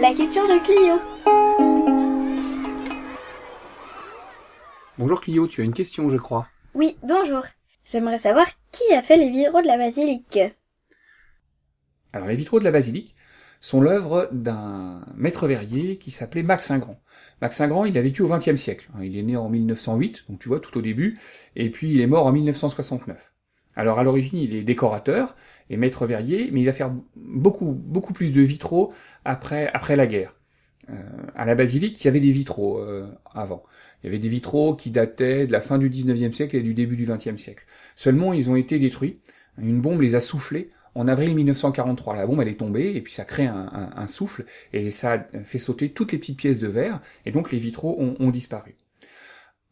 La question de Clio. Bonjour Clio, tu as une question je crois. Oui, bonjour. J'aimerais savoir qui a fait les vitraux de la basilique. Alors les vitraux de la basilique sont l'œuvre d'un maître verrier qui s'appelait Max Ingrand. Max Ingrand, il a vécu au XXe siècle. Il est né en 1908, donc tu vois, tout au début, et puis il est mort en 1969. Alors à l'origine, il est décorateur et maître verrier, mais il va faire beaucoup plus de vitraux après la guerre. À la basilique, il y avait des vitraux avant. Il y avait des vitraux qui dataient de la fin du XIXe siècle et du début du XXe siècle. Seulement, ils ont été détruits. Une bombe les a soufflés en avril 1943. La bombe, elle est tombée, et puis ça crée un souffle, et ça a fait sauter toutes les petites pièces de verre, et donc les vitraux ont disparu.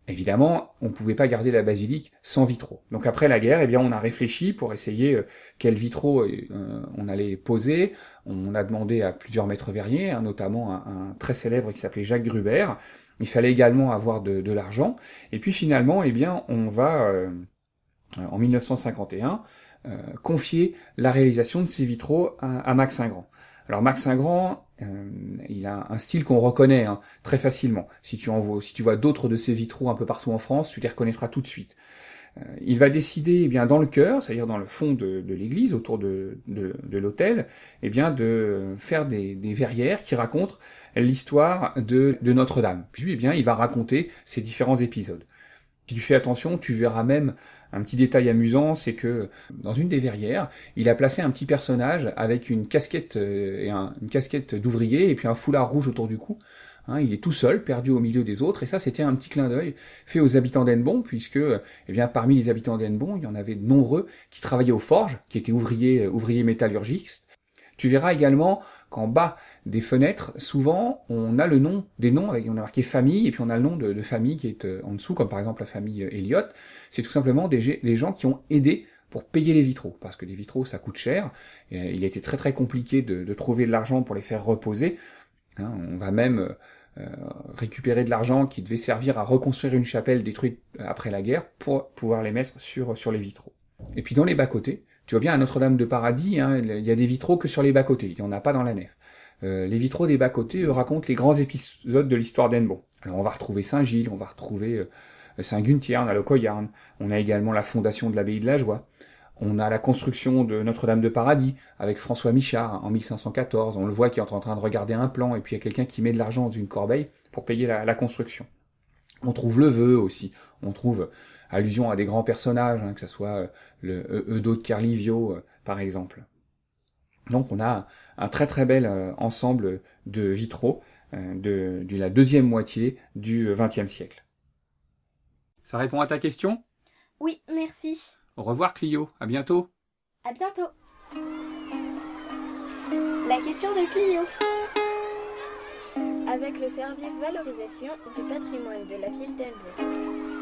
Évidemment, on ne pouvait pas garder la basilique sans vitraux. Donc après la guerre, eh bien, on a réfléchi pour essayer quels vitraux on allait poser. On a demandé à plusieurs maîtres verriers, notamment un très célèbre qui s'appelait Jacques Gruber. Il fallait également avoir de l'argent. Et puis finalement, eh bien, on va, en 1951, confier la réalisation de ces vitraux à Max Ingrand. Alors Max Ingrand, il a un style qu'on reconnaît très facilement. Si tu vois d'autres de ses vitraux un peu partout en France, tu les reconnaîtras tout de suite. Il va décider, eh bien, dans le chœur, c'est-à-dire dans le fond de l'église, autour de l'autel, eh bien, de faire des verrières qui racontent l'histoire de Notre-Dame. Puis, eh bien, il va raconter ces différents épisodes. Si tu fais attention, tu verras même un petit détail amusant, c'est que dans une des verrières, il a placé un petit personnage avec une casquette et une casquette d'ouvrier et puis un foulard rouge autour du cou. Il est tout seul, perdu au milieu des autres, et ça, c'était un petit clin d'œil fait aux habitants d'Hennebon, puisque, eh bien, parmi les habitants d'Hennebon, il y en avait de nombreux qui travaillaient aux forges, qui étaient ouvriers métallurgistes. Tu verras également qu'en bas des fenêtres, souvent, on a des noms, on a marqué famille, et puis on a le nom de famille qui est en dessous, comme par exemple la famille Elliott. C'est tout simplement des gens qui ont aidé pour payer les vitraux, parce que les vitraux, ça coûte cher. Et il était très compliqué de trouver de l'argent pour les faire reposer. On va même récupérer de l'argent qui devait servir à reconstruire une chapelle détruite après la guerre pour pouvoir les mettre sur les vitraux. Et puis dans les bas-côtés, tu vois bien, à Notre-Dame-de-Paradis, il y a des vitraux que sur les bas-côtés, il n'y en a pas dans la nef. Les vitraux des bas-côtés racontent les grands épisodes de l'histoire d'Hennebon. Alors on va retrouver Saint-Gilles, on va retrouver Saint-Gunthierne, à Locoyarn, on a également la fondation de l'abbaye de la Joie, on a la construction de Notre-Dame-de-Paradis avec François Michard en 1514, on le voit qui est en train de regarder un plan, et puis il y a quelqu'un qui met de l'argent dans une corbeille pour payer la construction. On trouve le vœu aussi, on trouve allusion à des grands personnages, que ce soit le Eudo de Carlivio, par exemple. Donc on a un très bel ensemble de vitraux de la deuxième moitié du XXe siècle. Ça répond à ta question ? Oui, merci. Au revoir Clio, à bientôt. À bientôt. La question de Clio. Avec le service valorisation du patrimoine de la ville d'Hennebon.